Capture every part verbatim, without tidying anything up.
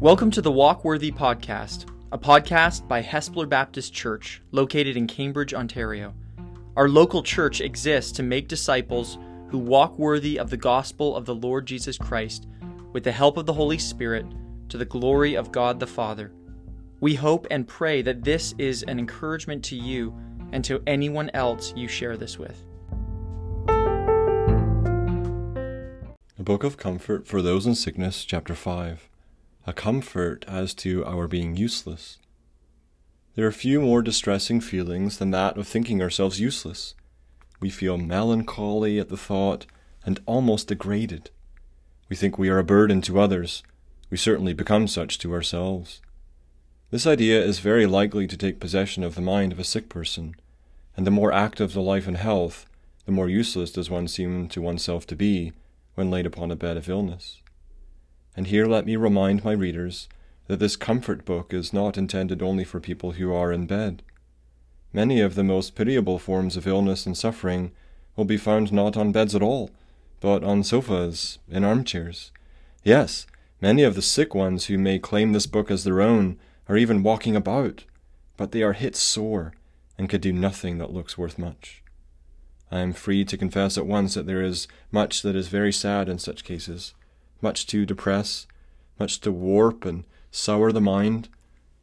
Welcome to the Walk Worthy Podcast, a podcast by Hespler Baptist Church, located in Cambridge, Ontario. Our local church exists to make disciples who walk worthy of the gospel of the Lord Jesus Christ with the help of the Holy Spirit to the glory of God the Father. We hope and pray that this is an encouragement to you and to anyone else you share this with. A Book of Comfort for Those in Sickness, Chapter five. A comfort as to our being useless. There are few more distressing feelings than that of thinking ourselves useless. We feel melancholy at the thought and almost degraded. We think we are a burden to others. We certainly become such to ourselves. This idea is very likely to take possession of the mind of a sick person, and the more active the life and health, the more useless does one seem to oneself to be when laid upon a bed of illness. And here let me remind my readers that this comfort book is not intended only for people who are in bed. Many of the most pitiable forms of illness and suffering will be found not on beds at all, but on sofas, in armchairs. Yes, many of the sick ones who may claim this book as their own are even walking about, but they are hit sore and could do nothing that looks worth much. I am free to confess at once that there is much that is very sad in such cases, much to depress, much to warp and sour the mind,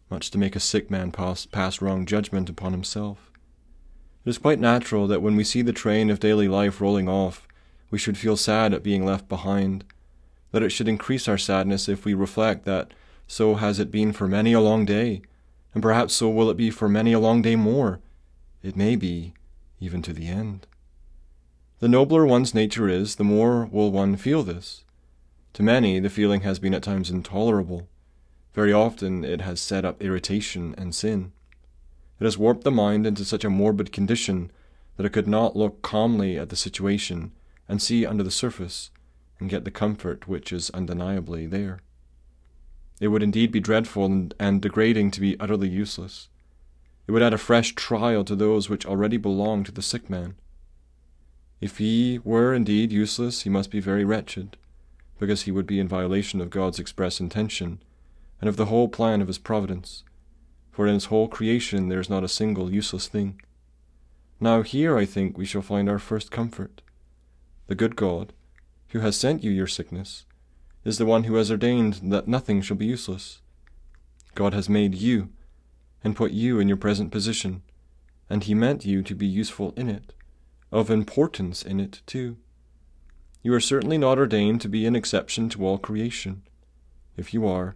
much to make a sick man pass, pass wrong judgment upon himself. It is quite natural that when we see the train of daily life rolling off, we should feel sad at being left behind, that it should increase our sadness if we reflect that so has it been for many a long day, and perhaps so will it be for many a long day more, it may be even to the end. The nobler one's nature is, the more will one feel this. To many, the feeling has been at times intolerable. Very often it has set up irritation and sin. It has warped the mind into such a morbid condition that it could not look calmly at the situation and see under the surface and get the comfort which is undeniably there. It would indeed be dreadful and, and degrading to be utterly useless. It would add a fresh trial to those which already belong to the sick man. If he were indeed useless, he must be very wretched, because he would be in violation of God's express intention, and of the whole plan of his providence, for in his whole creation there is not a single useless thing. Now here, I think, we shall find our first comfort. The good God, who has sent you your sickness, is the one who has ordained that nothing shall be useless. God has made you, and put you in your present position, and he meant you to be useful in it, of importance in it too. You are certainly not ordained to be an exception to all creation. If you are,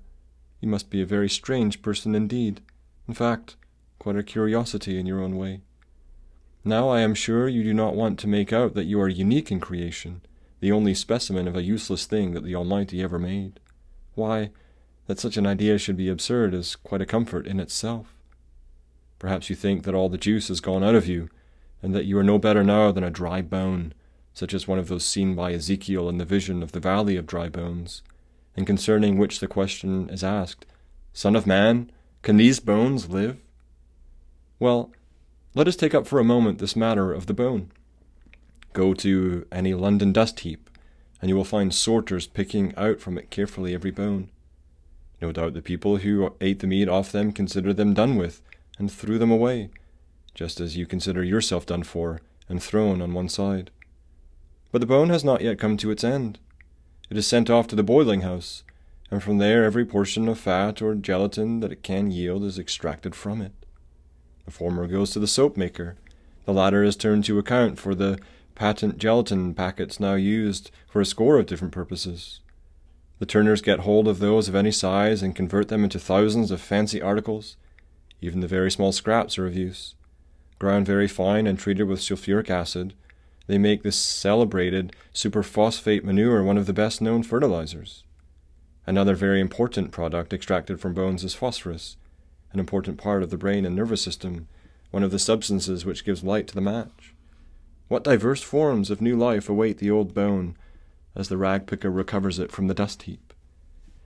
you must be a very strange person indeed, in fact, quite a curiosity in your own way. Now I am sure you do not want to make out that you are unique in creation, the only specimen of a useless thing that the Almighty ever made. Why, that such an idea should be absurd is quite a comfort in itself. Perhaps you think that all the juice has gone out of you, and that you are no better now than a dry bone, such as one of those seen by Ezekiel in the vision of the Valley of Dry Bones, and concerning which the question is asked, Son of man, can these bones live? Well, let us take up for a moment this matter of the bone. Go to any London dust heap, and you will find sorters picking out from it carefully every bone. No doubt the people who ate the meat off them considered them done with, and threw them away, just as you consider yourself done for, and thrown on one side. But the bone has not yet come to its end. It is sent off to the boiling house, and from there every portion of fat or gelatin that it can yield is extracted from it. The former goes to the soap maker. The latter is turned to account for the patent gelatin packets now used for a score of different purposes. The turners get hold of those of any size and convert them into thousands of fancy articles. Even the very small scraps are of use. Ground very fine and treated with sulfuric acid, they make this celebrated superphosphate manure one of the best-known fertilizers. Another very important product extracted from bones is phosphorus, an important part of the brain and nervous system, one of the substances which gives light to the match. What diverse forms of new life await the old bone as the ragpicker recovers it from the dust heap.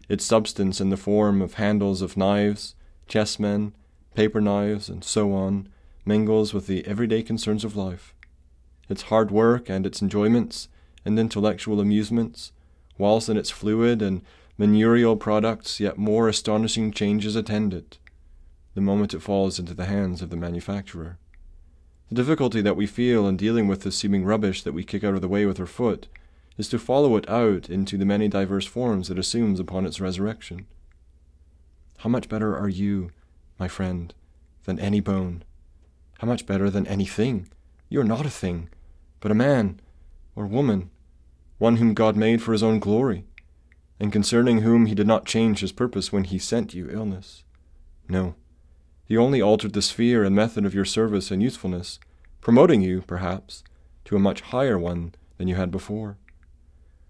Its substance in the form of handles of knives, chessmen, paper knives, and so on, mingles with the everyday concerns of life. Its hard work and its enjoyments and intellectual amusements, whilst in its fluid and manurial products, yet more astonishing changes attend it, the moment it falls into the hands of the manufacturer. The difficulty that we feel in dealing with this seeming rubbish that we kick out of the way with our foot is to follow it out into the many diverse forms it assumes upon its resurrection. How much better are you, my friend, than any bone? How much better than anything? You are not a thing, but a man or woman, one whom God made for his own glory, and concerning whom he did not change his purpose when he sent you illness. No, he only altered the sphere and method of your service and usefulness, promoting you, perhaps, to a much higher one than you had before.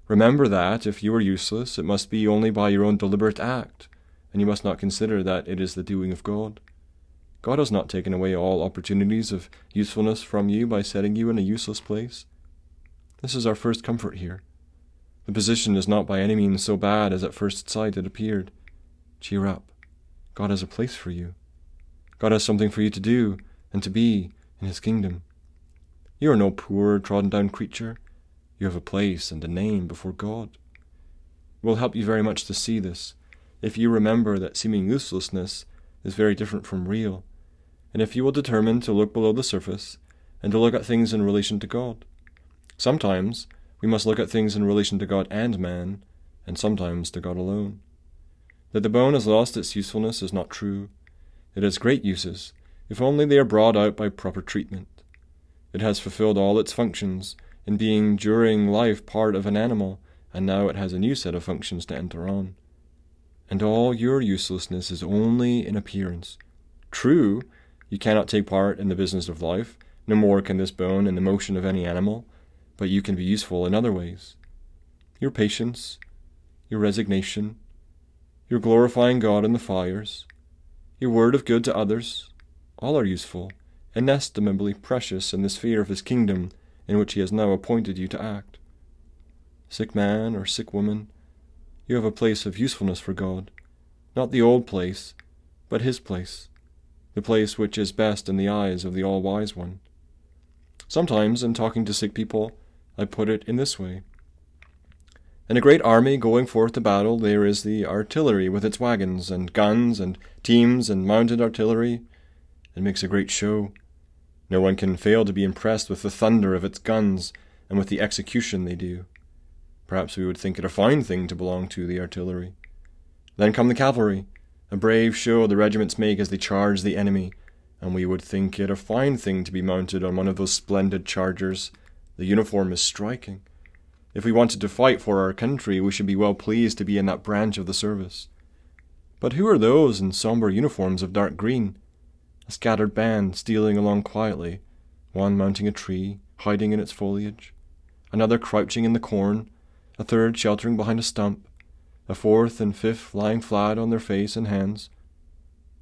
Remember that, if you are useless, it must be only by your own deliberate act, and you must not consider that it is the doing of God. God has not taken away all opportunities of usefulness from you by setting you in a useless place. This is our first comfort here. The position is not by any means so bad as at first sight it appeared. Cheer up. God has a place for you. God has something for you to do and to be in his kingdom. You are no poor, trodden-down creature. You have a place and a name before God. It will help you very much to see this, if you remember that seeming uselessness is very different from real, and if you will determine to look below the surface and to look at things in relation to God. Sometimes we must look at things in relation to God and man, and sometimes to God alone. That the bone has lost its usefulness is not true. It has great uses, if only they are brought out by proper treatment. It has fulfilled all its functions, in being during life part of an animal, and now it has a new set of functions to enter on. And all your uselessness is only in appearance. True, you cannot take part in the business of life, no more can this bone in the motion of any animal, but you can be useful in other ways. Your patience, your resignation, your glorifying God in the fires, your word of good to others, all are useful, inestimably precious in the sphere of his kingdom in which he has now appointed you to act. Sick man or sick woman, you have a place of usefulness for God, not the old place, but his place, the place which is best in the eyes of the All-Wise One. Sometimes, in talking to sick people, I put it in this way. In a great army going forth to battle, there is the artillery with its wagons and guns and teams and mounted artillery. It makes a great show. No one can fail to be impressed with the thunder of its guns and with the execution they do. Perhaps we would think it a fine thing to belong to the artillery. Then come the cavalry, a brave show the regiments make as they charge the enemy, and we would think it a fine thing to be mounted on one of those splendid chargers. The uniform is striking. If we wanted to fight for our country, we should be well pleased to be in that branch of the service. But who are those in sombre uniforms of dark green? A scattered band stealing along quietly, one mounting a tree, hiding in its foliage, another crouching in the corn, a third sheltering behind a stump, a fourth and fifth lying flat on their face and hands.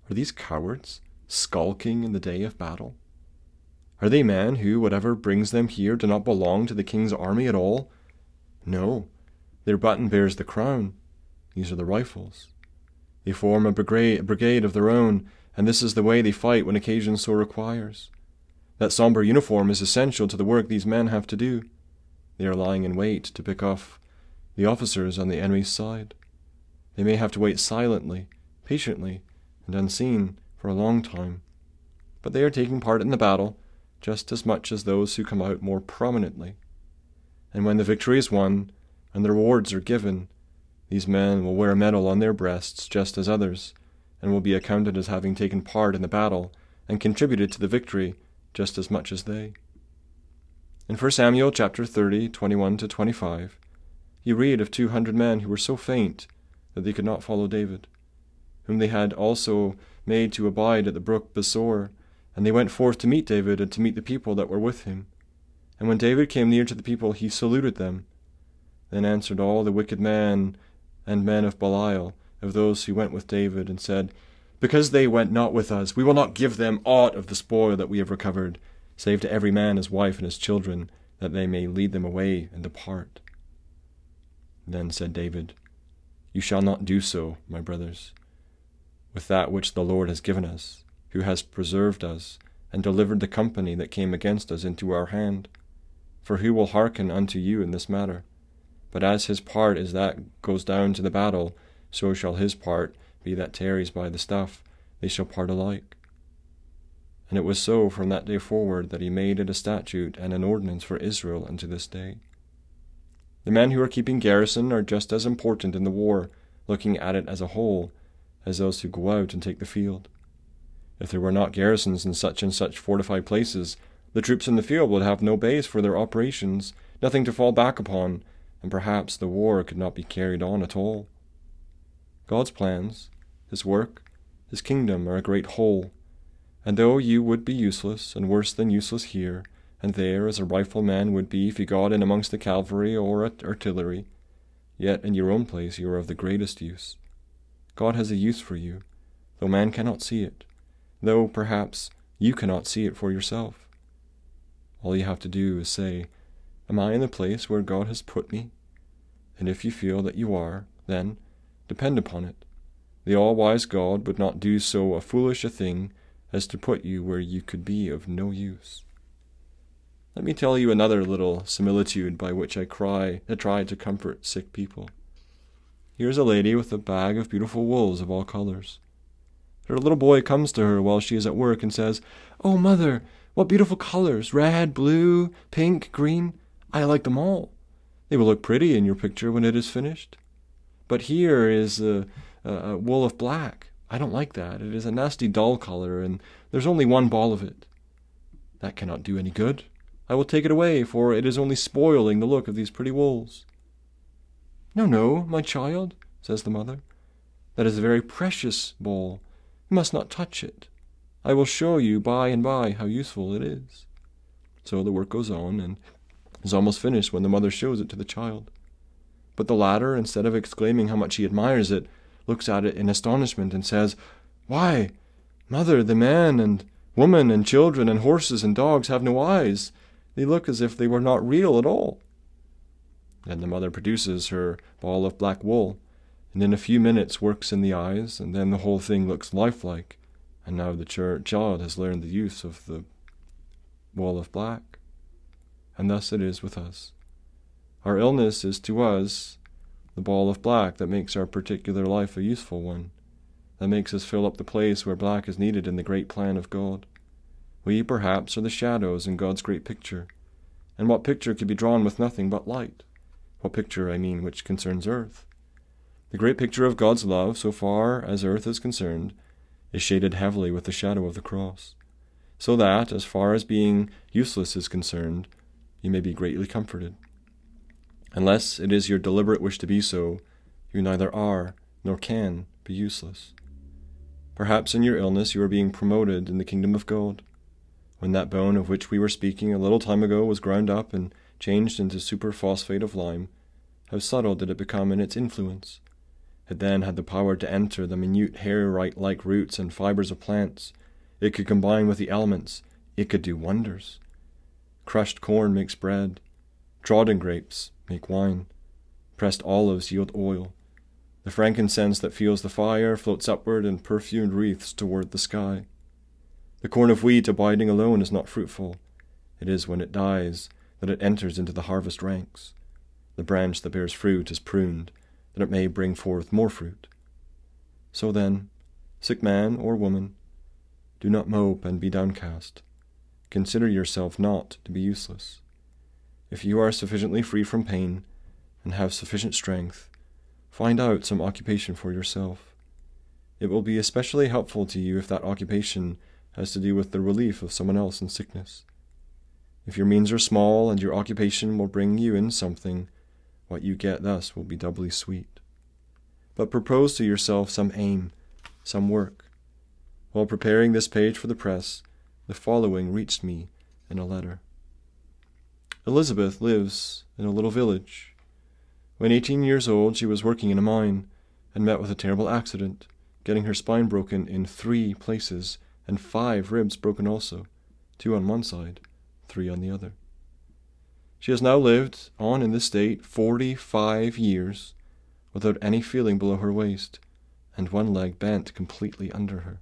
Are these cowards, skulking in the day of battle? Are they men who, whatever brings them here, do not belong to the king's army at all? No, their button bears the crown. These are the rifles. They form a brigade of their own, and this is the way they fight when occasion so requires. That sombre uniform is essential to the work these men have to do. They are lying in wait to pick off the officers on the enemy's side. They may have to wait silently, patiently, and unseen for a long time, but they are taking part in the battle just as much as those who come out more prominently. And when the victory is won, and the rewards are given, these men will wear a medal on their breasts just as others, and will be accounted as having taken part in the battle, and contributed to the victory just as much as they. In First Samuel chapter thirty, twenty-one to twenty-five, you read of two hundred men who were so faint that they could not follow David, whom they had also made to abide at the brook Besor, and they went forth to meet David and to meet the people that were with him. And when David came near to the people, he saluted them. Then answered all the wicked men and men of Belial, of those who went with David, and said, Because they went not with us, we will not give them aught of the spoil that we have recovered, save to every man his wife and his children, that they may lead them away and depart. Then said David, You shall not do so, my brothers, with that which the Lord has given us, who has preserved us, and delivered the company that came against us into our hand. For who will hearken unto you in this matter? But as his part is that goes down to the battle, so shall his part be that tarries by the stuff. They shall part alike. And it was so from that day forward that he made it a statute and an ordinance for Israel unto this day. The men who are keeping garrison are just as important in the war, looking at it as a whole, as those who go out and take the field. If there were not garrisons in such and such fortified places, the troops in the field would have no base for their operations, nothing to fall back upon, and perhaps the war could not be carried on at all. God's plans, his work, his kingdom are a great whole, and though you would be useless and worse than useless here and there as a rifleman would be if you got in amongst the cavalry or at artillery, yet in your own place you are of the greatest use. God has a use for you, though man cannot see it, though perhaps you cannot see it for yourself. All you have to do is say, "Am I in the place where God has put me?" And if you feel that you are, then depend upon it. The all-wise God would not do so a foolish a thing as to put you where you could be of no use. Let me tell you another little similitude by which I cry, I try to comfort sick people. Here is a lady with a bag of beautiful wools of all colors. Her little boy comes to her while she is at work and says, "Oh, mother, what beautiful colors, red, blue, pink, green. I like them all. They will look pretty in your picture when it is finished. But here is a... Uh, wool of black. I don't like that. It is a nasty dull color, and there's only one ball of it. That cannot do any good. I will take it away, for it is only spoiling the look of these pretty wools." "No, no, my child," says the mother. "That is a very precious ball. You must not touch it. I will show you by and by how useful it is." So the work goes on, and is almost finished when the mother shows it to the child. But the latter, instead of exclaiming how much he admires it, looks at it in astonishment and says, "Why, mother, the man and woman and children and horses and dogs have no eyes. They look as if they were not real at all." Then the mother produces her ball of black wool, and in a few minutes works in the eyes, and then the whole thing looks lifelike, and now the ch- child has learned the use of the wool of black. And thus it is with us. Our illness is to us the ball of black that makes our particular life a useful one, that makes us fill up the place where black is needed in the great plan of God. We, perhaps, are the shadows in God's great picture. And what picture could be drawn with nothing but light? What picture, I mean, which concerns earth? The great picture of God's love, so far as earth is concerned, is shaded heavily with the shadow of the cross, so that, as far as being useless is concerned, you may be greatly comforted. Unless it is your deliberate wish to be so, you neither are nor can be useless. Perhaps in your illness you are being promoted in the kingdom of God. When that bone of which we were speaking a little time ago was ground up and changed into superphosphate of lime, how subtle did it become in its influence! It then had the power to enter the minute hair-like roots and fibers of plants. It could combine with the elements. It could do wonders. Crushed corn makes bread. Trodden grapes make wine. Pressed olives yield oil. The frankincense that feels the fire floats upward in perfumed wreaths toward the sky. The corn of wheat abiding alone is not fruitful. It is when it dies that it enters into the harvest ranks. The branch that bears fruit is pruned, that it may bring forth more fruit. So then, sick man or woman, do not mope and be downcast. Consider yourself not to be useless. If you are sufficiently free from pain and have sufficient strength, find out some occupation for yourself. It will be especially helpful to you if that occupation has to do with the relief of someone else in sickness. If your means are small and your occupation will bring you in something, what you get thus will be doubly sweet. But propose to yourself some aim, some work. While preparing this page for the press, the following reached me in a letter. Elizabeth lives in a little village. When eighteen years old, she was working in a mine, and met with a terrible accident, getting her spine broken in three places, and five ribs broken also, two on one side, three on the other. She has now lived on in this state forty-five years, without any feeling below her waist, and one leg bent completely under her.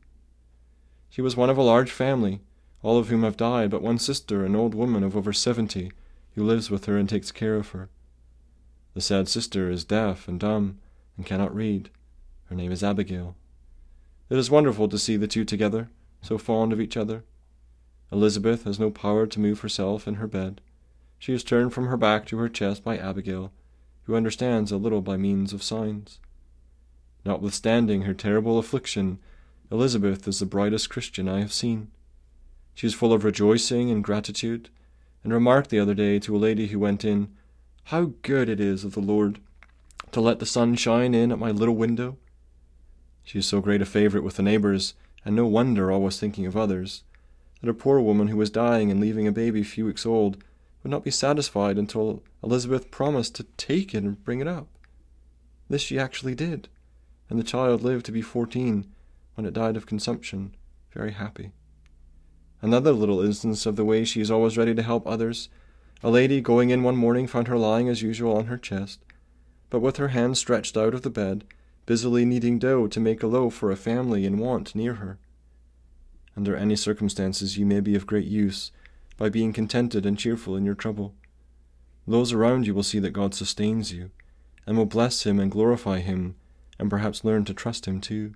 She was one of a large family, all of whom have died, but one sister, an old woman of over seventy, who lives with her and takes care of her. The sad sister is deaf and dumb and cannot read. Her name is Abigail. It is wonderful to see the two together, so fond of each other. Elizabeth has no power to move herself in her bed. She is turned from her back to her chest by Abigail, who understands a little by means of signs. Notwithstanding her terrible affliction, Elizabeth is the brightest Christian I have seen. She is full of rejoicing and gratitude, and remarked the other day to a lady who went in, "How good it is of the Lord to let the sun shine in at my little window." She is so great a favourite with the neighbours, and no wonder always thinking of others, that a poor woman who was dying and leaving a baby a few weeks old would not be satisfied until Elizabeth promised to take it and bring it up. This she actually did, and the child lived to be fourteen, when it died of consumption, very happy. Another little instance of the way she is always ready to help others. A lady going in one morning found her lying as usual on her chest, but with her hand stretched out of the bed, busily kneading dough to make a loaf for a family in want near her. Under any circumstances you may be of great use, by being contented and cheerful in your trouble. Those around you will see that God sustains you, and will bless him and glorify him, and perhaps learn to trust him too.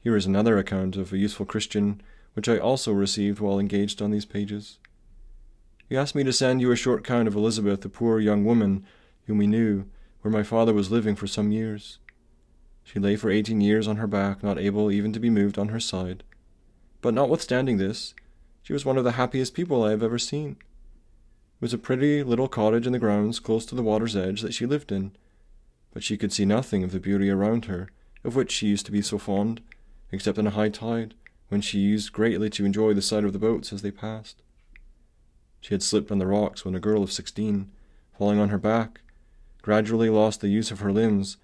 Here is another account of a useful Christian, which I also received while engaged on these pages. You asked me to send you a short account of Elizabeth, the poor young woman whom we knew, where my father was living for some years. She lay for eighteen years on her back, not able even to be moved on her side. But notwithstanding this, she was one of the happiest people I have ever seen. It was a pretty little cottage in the grounds close to the water's edge that she lived in, but she could see nothing of the beauty around her, of which she used to be so fond, except in a high tide, when she used greatly to enjoy the sight of the boats as they passed. She had slipped on the rocks when a girl of sixteen, falling on her back, gradually lost the use of her limbs,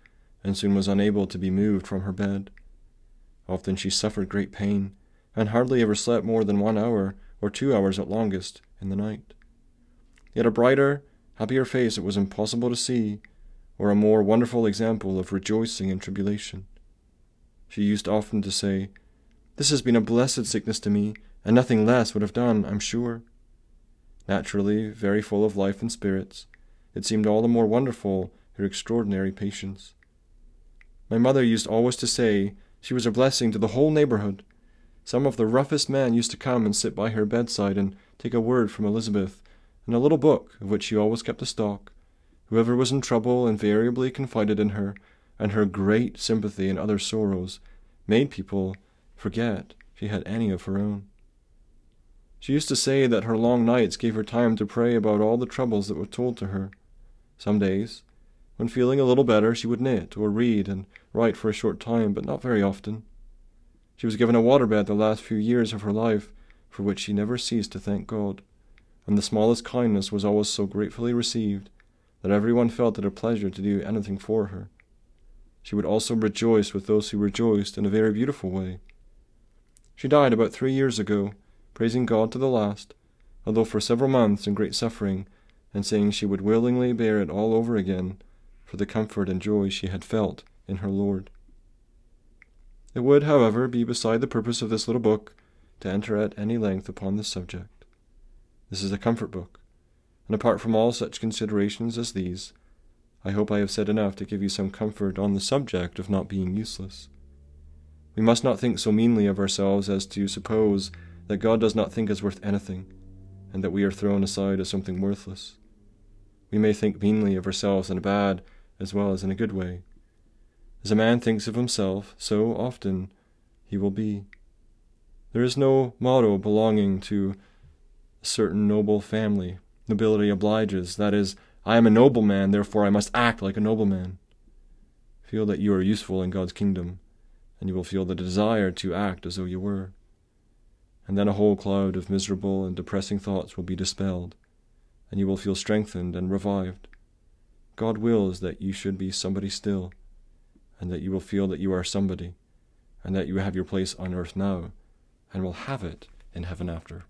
and soon was unable to be moved from her bed. Often she suffered great pain, and hardly ever slept more than one hour, or two hours at longest, in the night. Yet a brighter, happier face it was impossible to see, or a more wonderful example of rejoicing in tribulation. She used often to say, "This has been a blessed sickness to me, and nothing less would have done, I'm sure." Naturally, very full of life and spirits, it seemed all the more wonderful, her extraordinary patience. My mother used always to say she was a blessing to the whole neighbourhood. Some of the roughest men used to come and sit by her bedside and take a word from Elizabeth, and a little book, of which she always kept a stock. Whoever was in trouble invariably confided in her, and her great sympathy in other sorrows made people forget she had any of her own. She used to say that her long nights gave her time to pray about all the troubles that were told to her. Some days, when feeling a little better, she would knit or read and write for a short time, but not very often. She was given a waterbed the last few years of her life, for which she never ceased to thank God, and the smallest kindness was always so gratefully received that everyone felt it a pleasure to do anything for her. She would also rejoice with those who rejoiced in a very beautiful way. She died about three years ago, praising God to the last, although for several months in great suffering, and saying she would willingly bear it all over again for the comfort and joy she had felt in her Lord. It would, however, be beside the purpose of this little book to enter at any length upon this subject. This is a comfort book, and apart from all such considerations as these, I hope I have said enough to give you some comfort on the subject of not being useless. We must not think so meanly of ourselves as to suppose that God does not think us worth anything, and that we are thrown aside as something worthless. We may think meanly of ourselves in a bad as well as in a good way. As a man thinks of himself, so often he will be. There is no motto belonging to a certain noble family. Nobility obliges, that is, I am a nobleman, therefore I must act like a nobleman. Feel that you are useful in God's kingdom, and you will feel the desire to act as though you were. And then a whole cloud of miserable and depressing thoughts will be dispelled, and you will feel strengthened and revived. God wills that you should be somebody still, and that you will feel that you are somebody, and that you have your place on earth now, and will have it in heaven after.